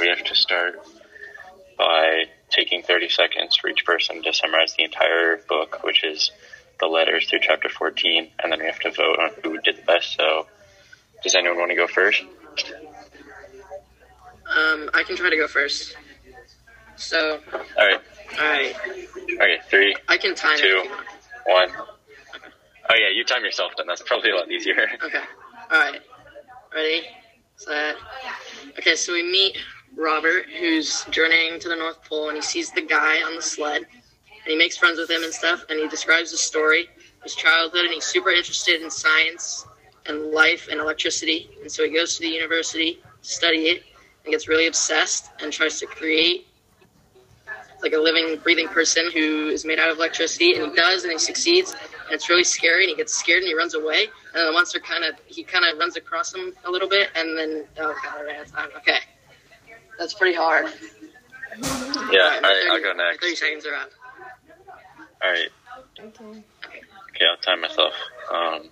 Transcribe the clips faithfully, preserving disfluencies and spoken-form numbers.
we have to start by taking thirty seconds for each person to summarize the entire book, which is the letters through chapter fourteen, and then we have to vote on who did the best. So does anyone want to go first? Um, I can try to go first. So. All right. All right. Okay, three. I can time two, it. One. Oh, yeah, you time yourself then. That's probably a lot easier. Okay. All right. Ready? Set. Okay, so we meet Robert, who's journeying to the North Pole, and he sees the guy on the sled, and he makes friends with him and stuff, and he describes his story, his childhood, and he's super interested in science and life and electricity, and so he goes to the university to study it and gets really obsessed and tries to create like a living, breathing person who is made out of electricity, and he does, and he succeeds, and it's really scary, and he gets scared, and he runs away, and then the monster kind of, he kind of runs across him a little bit, and then, oh god, I ran out of time, okay. That's pretty hard. Yeah, all right, all right, thirty, I'll go next. thirty seconds are up. All right. Okay. Okay, I'll time myself. Um,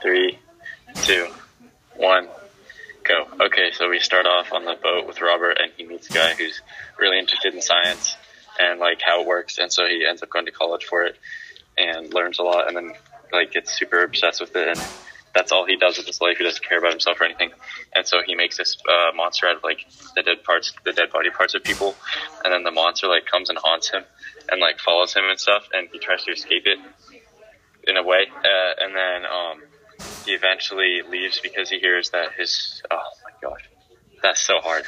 three, two, one, go. Okay, so we start off on the boat with Robert, and he meets a guy who's really interested in science and, like, how it works, and so he ends up going to college for it and learns a lot and then, like, gets super obsessed with it, and that's all he does with his life. He doesn't care about himself or anything. And so he makes this uh, monster out of, like, the dead parts, the dead body parts of people. And then the monster, like, comes and haunts him and, like, follows him and stuff. And he tries to escape it in a way. Uh, and then um, he eventually leaves because he hears that his... Oh, my gosh. That's so hard.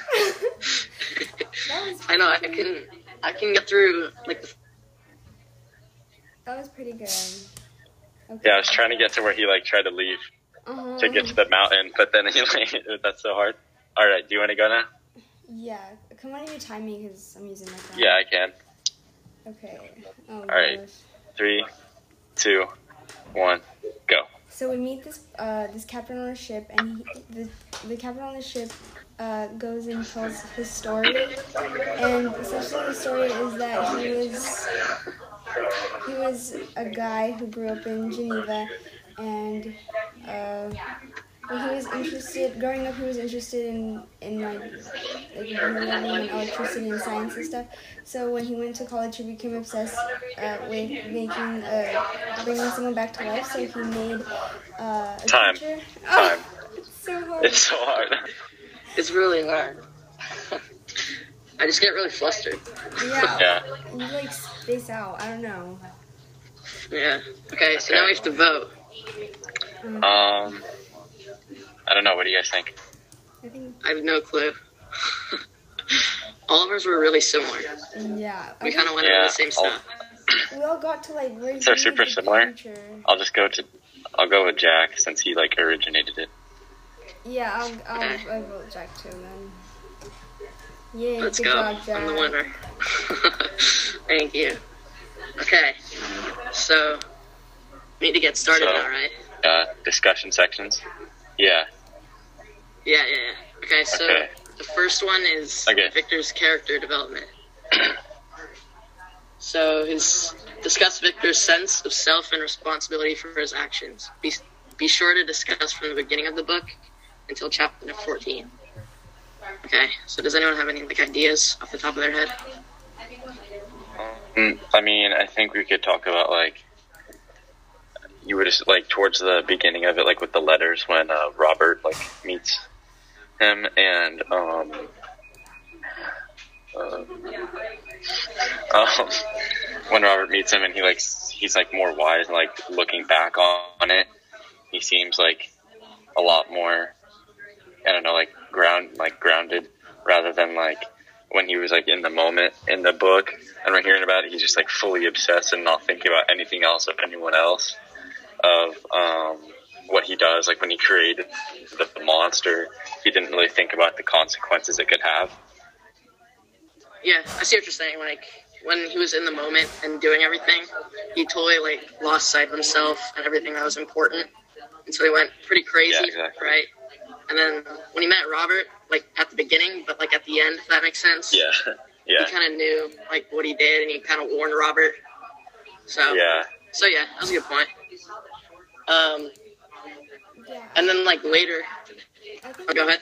I know. I can, I can get through, like... The... That was pretty good. Okay. Yeah, I was trying to get to where he, like, tried to leave uh-huh. to get to the mountain, but then he, like, that's so hard. All right, do you want to go now? Yeah. Come on, you time me, because I'm using my phone. Yeah, I can. Okay. Oh, all gosh. Right. Three, two, one, go. So we meet this uh, this captain on the ship, and he, the, the captain on the ship uh, goes and tells his story. And essentially the story is that he was... He was a guy who grew up in Geneva, and uh, well, he was interested, growing up he was interested in, in like, like in electricity and science and stuff. So when he went to college, he became obsessed uh, with making, uh, bringing someone back to life, so he made uh, a Time. Teacher. Time. Oh, it's so hard. It's so hard. It's really hard. I just get really flustered. Yeah. Yeah. You, like, space out. I don't know. Yeah. Okay, so okay. Now we have to vote. Um, um, I don't know. What do you guys think? I think... I have no clue. All of ours were really similar. Yeah. We okay. kind of went yeah, over the same all... stuff. We all got to, like, where so super similar. Future. I'll just go to... I'll go with Jack, since he, like, originated it. Yeah, I'll, I'll, okay. I'll vote Jack, too, then. Yay, let's go. Job, I'm the winner. Thank you. Okay, so we need to get started so, now, right? Uh, discussion sections. Yeah. Yeah, yeah, yeah. Okay, so okay. The first one is okay. Victor's character development. So his discuss Victor's sense of self and responsibility for his actions. Be be sure to discuss from the beginning of the book until chapter fourteen. Okay, so does anyone have any, like, ideas off the top of their head? Um, I mean, I think we could talk about, like, you were just, like, towards the beginning of it, like, with the letters when uh, Robert, like, meets him, and, um, uh, um, when Robert meets him and he, like, he's, like, more wise, and, like, looking back on it, he seems, like, a lot more, I don't know, like, ground like grounded rather than like when he was like in the moment in the book and we're hearing about it, he's just like fully obsessed and not thinking about anything else or anyone else of um what he does. Like when he created the, the monster, he didn't really think about the consequences it could have. Yeah, I see what you're saying. Like when he was in the moment and doing everything, he totally like lost sight of himself and everything that was important, and so he went pretty crazy. Yeah, exactly. Right. And then when he met Robert, like, at the beginning, but, like, at the end, if that makes sense. Yeah, yeah. He kind of knew, like, what he did, and he kind of warned Robert. So, yeah. So, yeah, that was a good point. Um, yeah. And then, like, later... Oh, go ahead.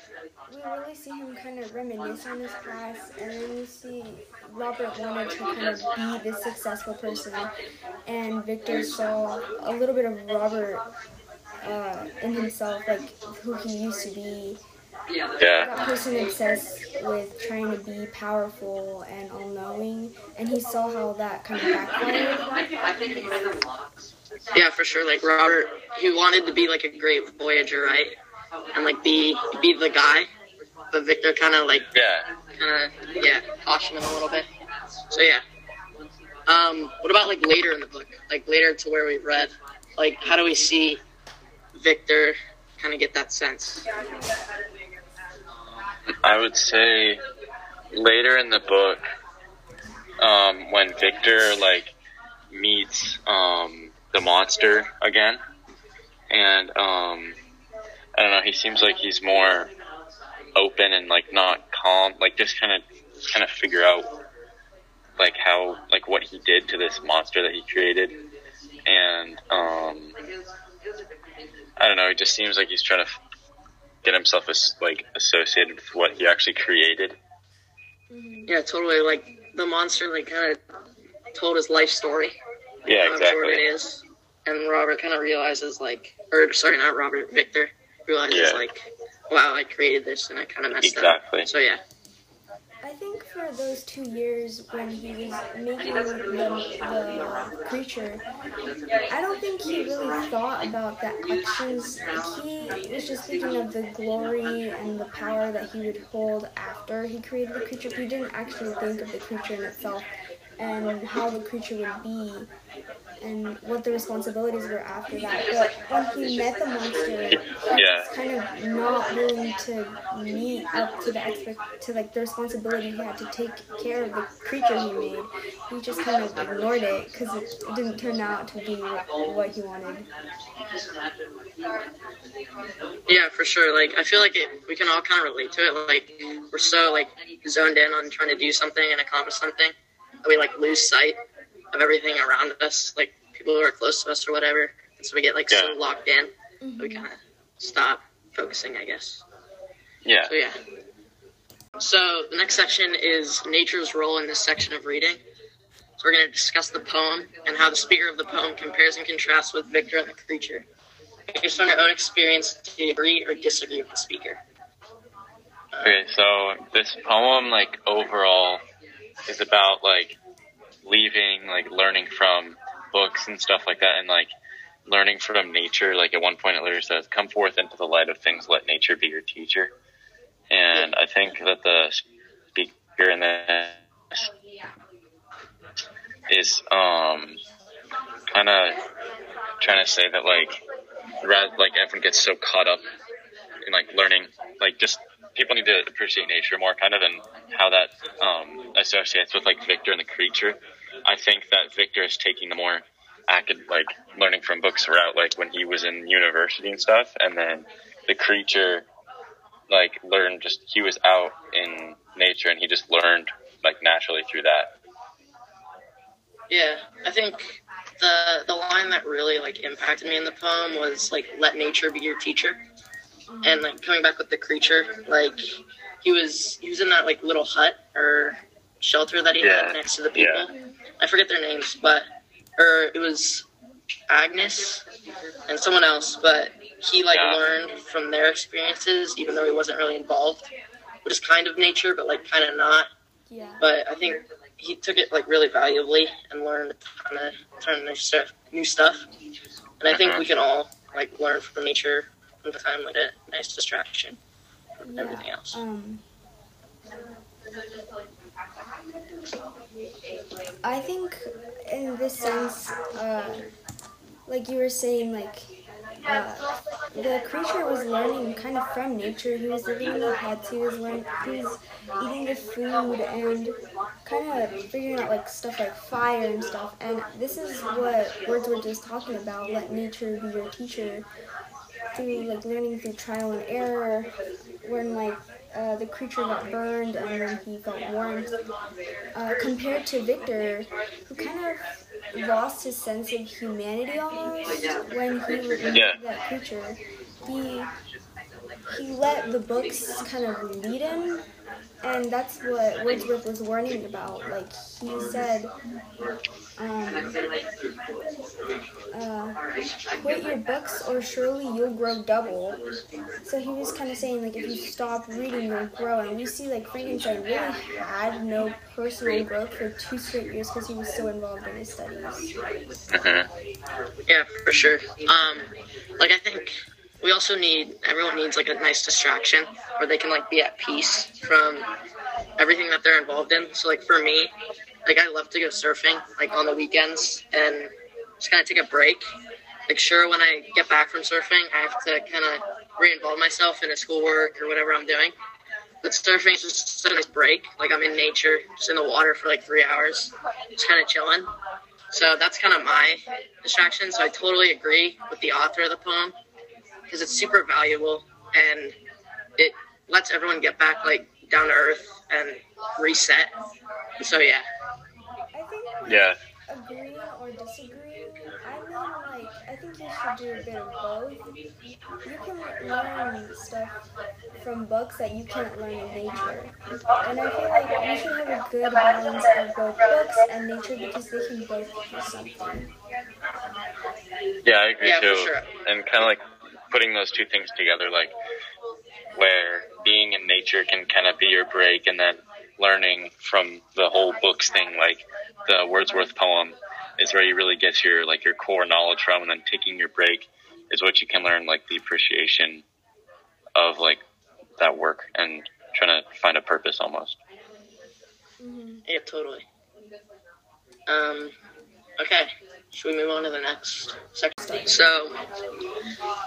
We really see see him kind of reminisce on his past, and then you see Robert wanted to kind of be this successful person, and Victor saw a little bit of Robert uh, in himself, like who he used to be. Yeah. That person obsessed with trying to be powerful and all-knowing, and he saw how that kind of backfired. Yeah, for sure. Like Robert, he wanted to be like a great voyager, right? And like be be the guy, but Victor kind of like yeah, kind of yeah, cautioned him a little bit. So yeah. Um, what about like later in the book, like later to where we read, like how do we see Victor kind of get that sense? I would say later in the book, um, when Victor like meets um, the monster again, and um, I don't know, he seems like he's more open and like not calm, like just kind of kind of figure out like how like what he did to this monster that he created, and um, I don't know, it just seems like he's trying to get himself as like associated with what he actually created. Yeah, totally. Like the monster, like kind of told his life story. Yeah, exactly. How short it is, and Robert kind of realizes, like, or sorry, not Robert, Victor realizes, yeah. like, wow, I created this and I kind of messed exactly. up. Exactly. So yeah. I think for those two years when he was making the, the creature, I don't think he really thought about the actions. He was just thinking of the glory and the power that he would hold after he created the creature. He didn't actually think of the creature in itself and how the creature would be and what the responsibilities were after that. But when he met the monster, he yeah. was kind of not willing to meet up to the expect to like the responsibility he had to take care of the creature he made. He just kind of ignored it because it didn't turn out to be what he wanted. Yeah, for sure. Like I feel like it, we can all kind of relate to it. Like we're so like zoned in on trying to do something and accomplish something that we like lose sight of everything around us, like people who are close to us or whatever, and so we get like yeah. so locked in mm-hmm. that we kind of stop focusing, I guess. Yeah. So yeah. So the next section is nature's role in this section of reading. So we're going to discuss the poem and how the speaker of the poem compares and contrasts with Victor and the creature. Based on your own experience, do you agree or disagree with the speaker? Uh, okay, so this poem, like overall, is about like leaving, like learning from books and stuff like that, and like learning from nature. Like at one point it literally says, "Come forth into the light of things, let nature be your teacher." And I think that the speaker in this is um kind of trying to say that like rather like everyone gets so caught up in like learning, like just people need to appreciate nature more, kind of, and how that um, associates with like Victor and the creature. I think that Victor is taking the more academic, like learning from books route, like when he was in university and stuff, and then the creature, like, learned just he was out in nature and he just learned like naturally through that. Yeah, I think the the line that really like impacted me in the poem was like, "Let nature be your teacher." And like coming back with the creature, like he was he was in that like little hut or shelter that he yeah. had next to the people. Yeah. I forget their names, but or it was Agnes and someone else, but he like yeah. learned from their experiences, even though he wasn't really involved, which is kind of nature, but like kind of not. Yeah. But I think he took it like really valuably and learned a ton of, ton of new stuff, new stuff. And I think mm-hmm. we can all like learn from nature. The time with a nice distraction from yeah, everything else. Um, I think in this sense, uh, like you were saying, like uh, the creature was learning kind of from nature. He was living in the huts. He was learning. He was eating the food and kind of figuring out like stuff like fire and stuff. And this is what Wordsworth was talking about: let nature be your teacher. Through like learning through trial and error, when like uh, the creature got burned and then he got warmed, uh, compared to Victor, who kind of lost his sense of humanity almost when he was yeah. that creature. He he let the books kind of lead him, and that's what Wordsworth was warning about. Like, he said, um, uh, quit your books or surely you'll grow double. So he was kind of saying, like, if you stop reading, you'll grow. And we see, like, Frankenstein really had no personal growth for two straight years because he was so involved in his studies. Mm-hmm. Yeah, for sure. Um, like, I think... We also need, everyone needs like a nice distraction where they can like be at peace from everything that they're involved in. So like for me, like I love to go surfing like on the weekends and just kind of take a break. Like sure, when I get back from surfing, I have to kind of re-involve myself in a schoolwork or whatever I'm doing. But surfing is just a nice break. Like I'm in nature, just in the water for like three hours, just kind of chilling. So that's kind of my distraction. So I totally agree with the author of the poem, because it's super valuable and it lets everyone get back like down to earth and reset. So yeah. I think like, yeah. Agree or disagree. I mean, like I think you should do a bit of both. You can like, learn stuff from books that you can't learn in nature, and I feel like you should have a good balance of both books and nature because they can both do something. Yeah, I agree yeah, too. For sure. And kind of like putting those two things together, like where being in nature can kind of be your break and then learning from the whole books thing, like the Wordsworth poem is where you really get your like your core knowledge from, and then taking your break is what you can learn like the appreciation of like that work and trying to find a purpose almost. Mm-hmm. Yeah, totally. Um, okay. Should we move on to the next section? So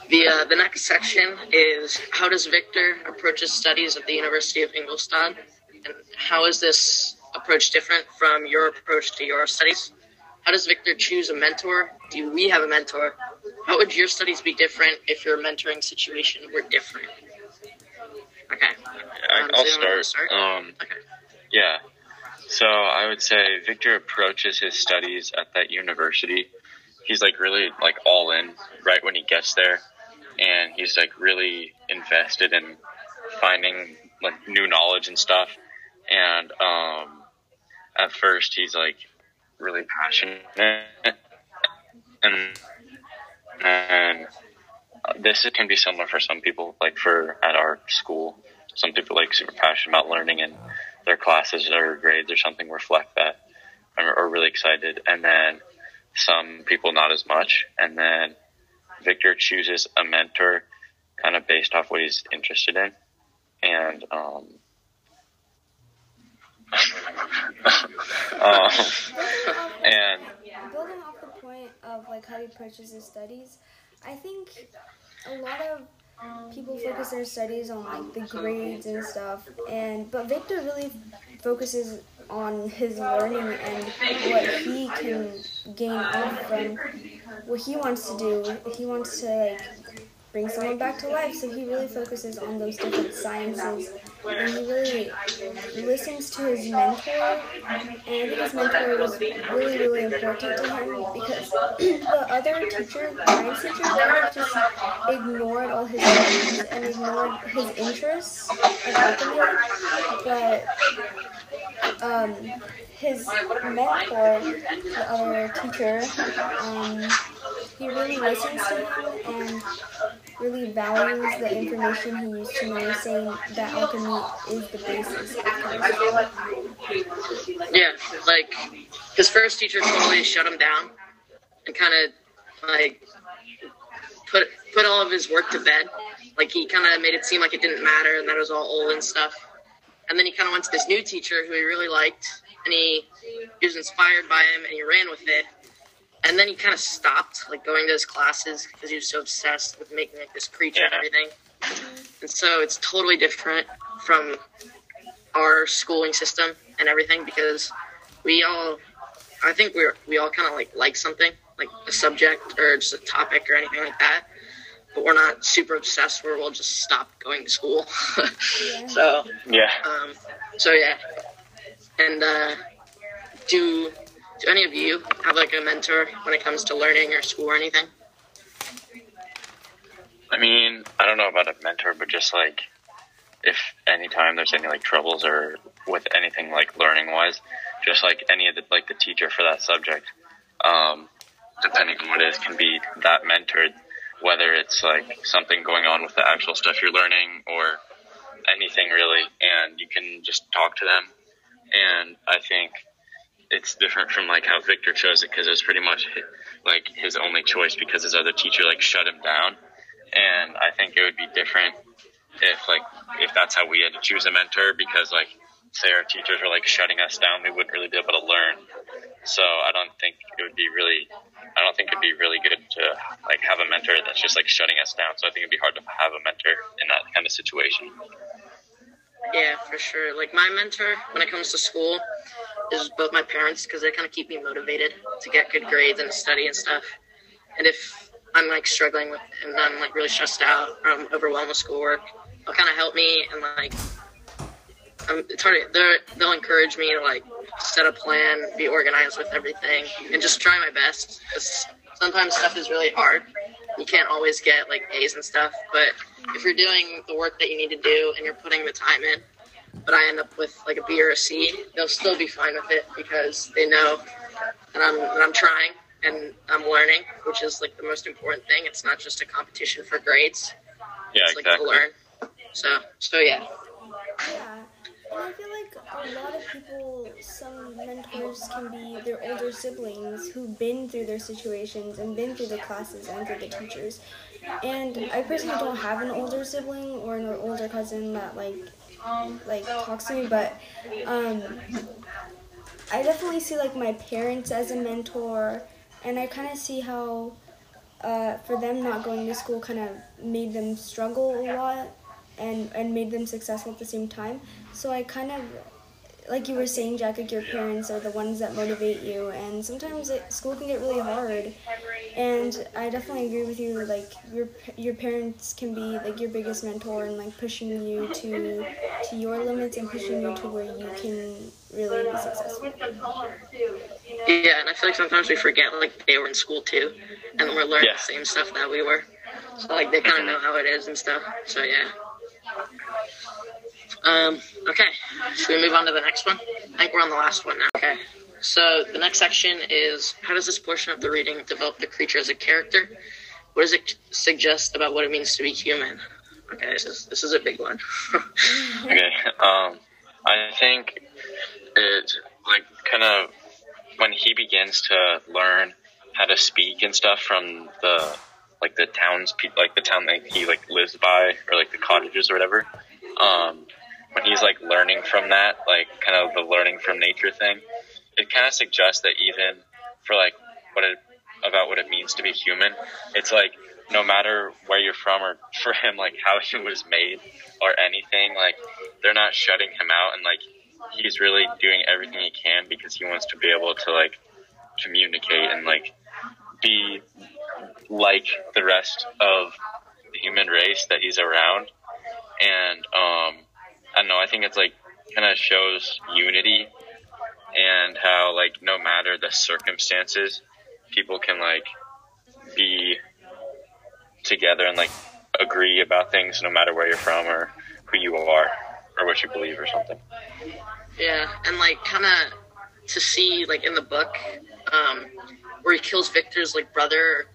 the uh, the next section is how does Victor approach his studies at the University of Ingolstadt, and how is this approach different from your approach to your studies? How does Victor choose a mentor? Do we have a mentor? How would your studies be different if your mentoring situation were different? Okay, um, I'll start. start. Um, okay. Yeah. So I would say Victor approaches his studies at that university. He's like really like all in right when he gets there. And he's like really invested in finding like new knowledge and stuff. And um, at first he's like really passionate. And, and this can be similar for some people, like for at our school. Some people like super passionate about learning and their classes or grades or something reflect that or are really excited. And then some people not as much. And then Victor chooses a mentor kind of based off what he's interested in. And, um, um and building off the point of like how he approaches his studies, I think a lot of people focus their studies on like the grades and stuff, and but Victor really focuses on his learning and what he can gain off from what he wants to do. He wants to like bring someone back to life, so he really focuses on those different sciences, and he really listens to his mentor, and I think his mentor was really, really important to him, because the other teacher, science teacher, just ignored all his studies and ignored his interests about the work, but um, his mentor, the other teacher, um, he really listens to him and really values the information he used to know, saying that alchemy is the basis of alchemy. Yeah, like, his first teacher totally shut him down and kind of, like, put put all of his work to bed. Like, he kind of made it seem like it didn't matter and that it was all old and stuff. And then he kind of went to this new teacher who he really liked, and he, he was inspired by him, and he ran with it. And then he kind of stopped, like, going to his classes because he was so obsessed with making, like, this creature yeah. and everything. And so it's totally different from our schooling system and everything, because we all, I think we we all kind of, like, like something, like a subject or just a topic or anything like that. But we're not super obsessed where we'll just stop going to school. so, yeah. Um, so, yeah. And uh, do... Do any of you have like a mentor when it comes to learning or school or anything? I mean, I don't know about a mentor, but just like if anytime there's any like troubles or with anything like learning wise, just like any of the like the teacher for that subject, um, depending on what it is, can be that mentored, whether it's like something going on with the actual stuff you're learning or anything really, and you can just talk to them. And I think it's different from like how Victor chose it, because it was pretty much like his only choice because his other teacher like shut him down. And I think it would be different if like if that's how we had to choose a mentor, because like say our teachers were like shutting us down, we wouldn't really be able to learn. So I don't think it would be really, I don't think it'd be really good to like have a mentor that's just like shutting us down. So I think it'd be hard to have a mentor in that kind of situation. Yeah, for sure. Like my mentor when it comes to school is both my parents, because they kind of keep me motivated to get good grades and study and stuff. And if I'm like struggling with and I'm like really stressed out or I'm overwhelmed with schoolwork, they'll kind of help me and like I'm, it's hard. They'll encourage me to like set a plan, be organized with everything, and just try my best. Because sometimes stuff is really hard. You can't always get like A's and stuff. But if you're doing the work that you need to do and you're putting the time in, but I end up with like a B or a C, they'll still be fine with it because they know that I'm that I'm trying and I'm learning, which is like the most important thing. It's not just a competition for grades. Yeah, it's, like, exactly. To learn. So, so yeah. Yeah. I feel like a lot of people, some mentors can be their older siblings who've been through their situations and been through the classes and through the teachers. And I personally don't have an older sibling or an older cousin that like like talks to me, but um, I definitely see like my parents as a mentor, and I kind of see how uh, for them not going to school kind of made them struggle a lot. And, and made them successful at the same time. So I kind of, like you were saying, Jack, like your parents are the ones that motivate you, and sometimes it, school can get really hard. And I definitely agree with you, like your your parents can be like your biggest mentor and like pushing you to to your limits and pushing you to where you can really be successful. Yeah, and I feel like sometimes we forget like they were in school too, and we're learning yeah. the same stuff that we were. So like they kind of know how it is and stuff. So yeah. Um, okay, should we move on to the next one? I think we're on the last one now. Okay, so the next section is, how does this portion of the reading develop the creature as a character? What does it suggest about what it means to be human? Okay, this is, this is a big one. Okay, um, I think it, like, kind of, when he begins to learn how to speak and stuff from the, like, the towns, like, the town that he, like, lives by, or, like, the cottages or whatever, um, when he's, like, learning from that, like, kind of the learning from nature thing, it kind of suggests that even for, like, what it, about what it means to be human, it's, like, no matter where you're from or for him, like, how he was made or anything, like, they're not shutting him out, and, like, he's really doing everything he can because he wants to be able to, like, communicate and, like, be like the rest of the human race that he's around. And um I don't know, I think it's like kind of shows unity and how like no matter the circumstances, people can like be together and like agree about things no matter where you're from or who you are or what you believe or something. Yeah, and like kind of to see like in the book um where he kills Victor's like brother or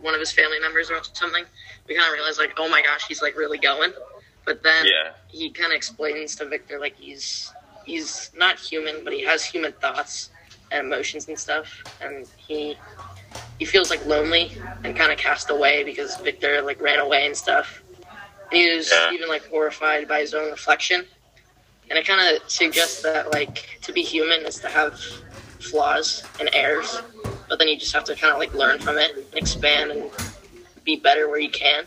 one of his family members or something, we kind of realize like, oh my gosh, he's like really going. But then yeah. he kind of explains to Victor like he's he's not human, but he has human thoughts and emotions and stuff, and he he feels like lonely and kind of cast away because Victor like ran away and stuff. And he was yeah. even like horrified by his own reflection, and it kind of suggests that like to be human is to have flaws and errors. But then you just have to kind of like learn from it and expand and be better where you can.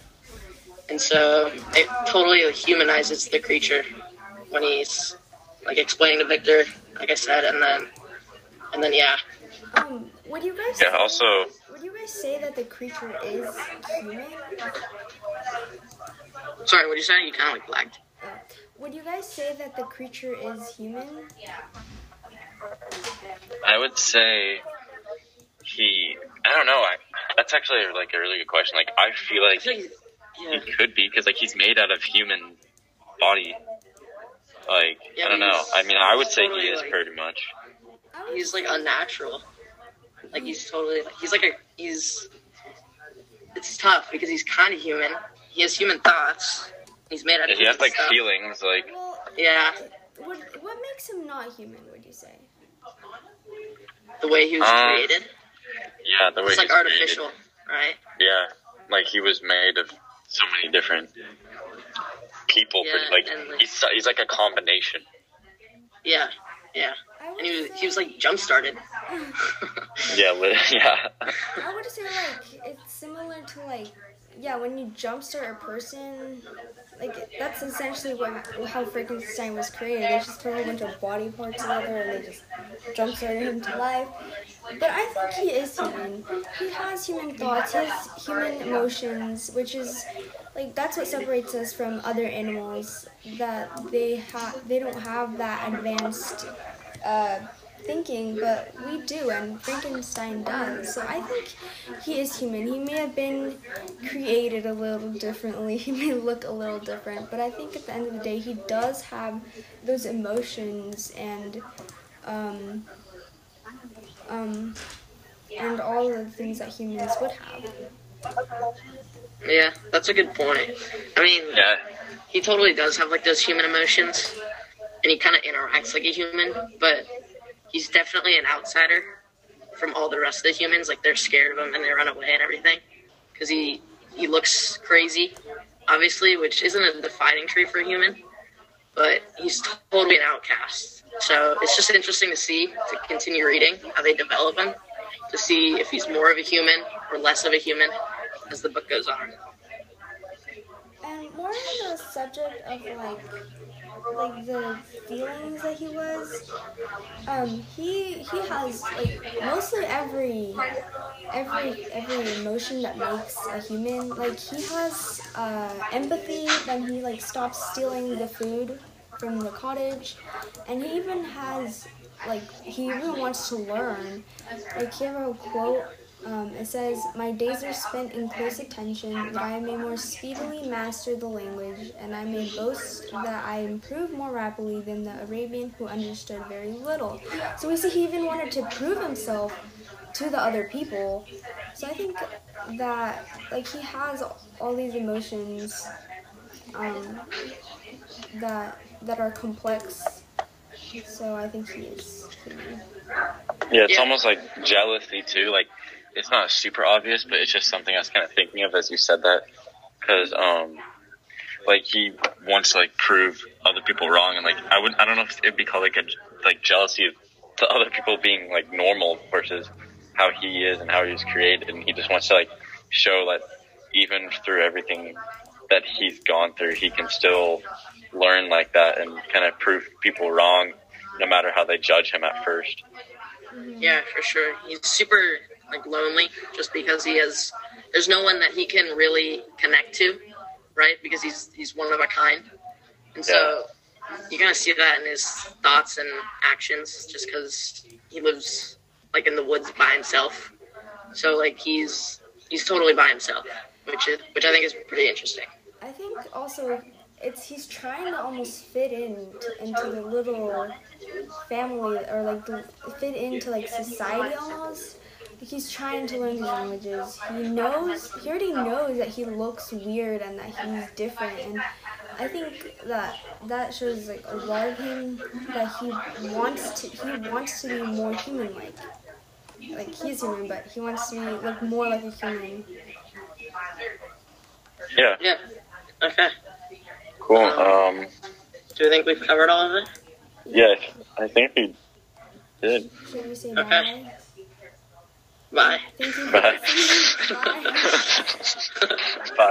And so it totally humanizes the creature when he's like explaining to Victor, like I said, and then and then yeah. Um, would you guys? Yeah. Say, also, would you guys say that the creature is human? Sorry, what did you say? You kind of like lagged. Uh, would you guys say that the creature is human? I would say. He, I don't know. I, that's actually like a really good question. Like I feel like yeah. He could be, because like he's made out of human body. Like yeah, I don't know. I mean, I would totally say he is like, pretty much. He's like unnatural. Like he's totally. He's like a. He's. It's tough because he's kind of human. He has human thoughts. He's made out yeah, of. He has like stuff. feelings, like. Well, yeah. What What makes him not human? Would you say? The way he was um, created. Yeah, the way it's like he's artificial, created. Right? Yeah, like he was made of so many different people. Yeah, for, like, like he's he's like a combination. Yeah, yeah, and he was, say, he was like jump started. yeah, yeah. I would say like it's similar to like yeah when you jump start a person, like that's essentially what how Frankenstein was created. They just threw a bunch of body parts together and they just jump started him to life. But I think he is human. He has human thoughts, he has human emotions, which is, like, that's what separates us from other animals, that they ha- they don't have that advanced uh, thinking, but we do, and Frankenstein does. So I think he is human. He may have been created a little differently, he may look a little different, but I think at the end of the day, he does have those emotions and, um... Um, and all of the things that humans would have. Yeah, that's a good point. I mean, yeah. He totally does have, like, those human emotions, and he kind of interacts like a human, but he's definitely an outsider from all the rest of the humans. Like, they're scared of him, and they run away and everything, because he, he looks crazy, obviously, which isn't a defining trait for a human, but he's totally an outcast. So it's just interesting to see, to continue reading, how they develop him, to see if he's more of a human or less of a human as the book goes on. And more on the subject of, like, like the feelings that he was, um, he he has, like, mostly every, every, every emotion that makes a human. Like, he has uh, empathy when he, like, stops stealing the food from the cottage, and he even has, like, he even wants to learn. Like, he has a quote, um, it says, "My days are spent in close attention, that I may more speedily master the language, and I may boast that I improve more rapidly than the Arabian who understood very little." So we see he even wanted to prove himself to the other people. So I think that, like, he has all these emotions, um, that... that are complex, so I think he is. Yeah, it's yeah. almost like jealousy too. Like, it's not super obvious, but it's just something I was kind of thinking of as you said that, because um, like he wants to like prove other people wrong, and like I would I don't know if it'd be called like a like jealousy of the other people being like normal versus how he is and how he was created, and he just wants to like show that even through everything that he's gone through, he can still learn like that and kind of prove people wrong no matter how they judge him at first. Yeah, for sure. He's super like lonely just because he has there's no one that he can really connect to, right? Because he's he's one of a kind. And yeah. so you're gonna see that in his thoughts and actions just because he lives like in the woods by himself. So like he's he's totally by himself, which is which I think is pretty interesting. I think also It's he's trying to almost fit in into the little family, or like fit into like society almost. Like he's trying to learn these languages. He knows he already knows that he looks weird and that he's different, and I think that that shows like a lot of him, that he wants to he wants to be more human-like. Like he's human, but he wants to be look more like a human. Yeah. Yeah. Okay. Cool. Um, do you think we've covered all of it? Yeah, I think we did. Should we say okay. Bye? Bye. Thank you. Bye. Bye. Bye.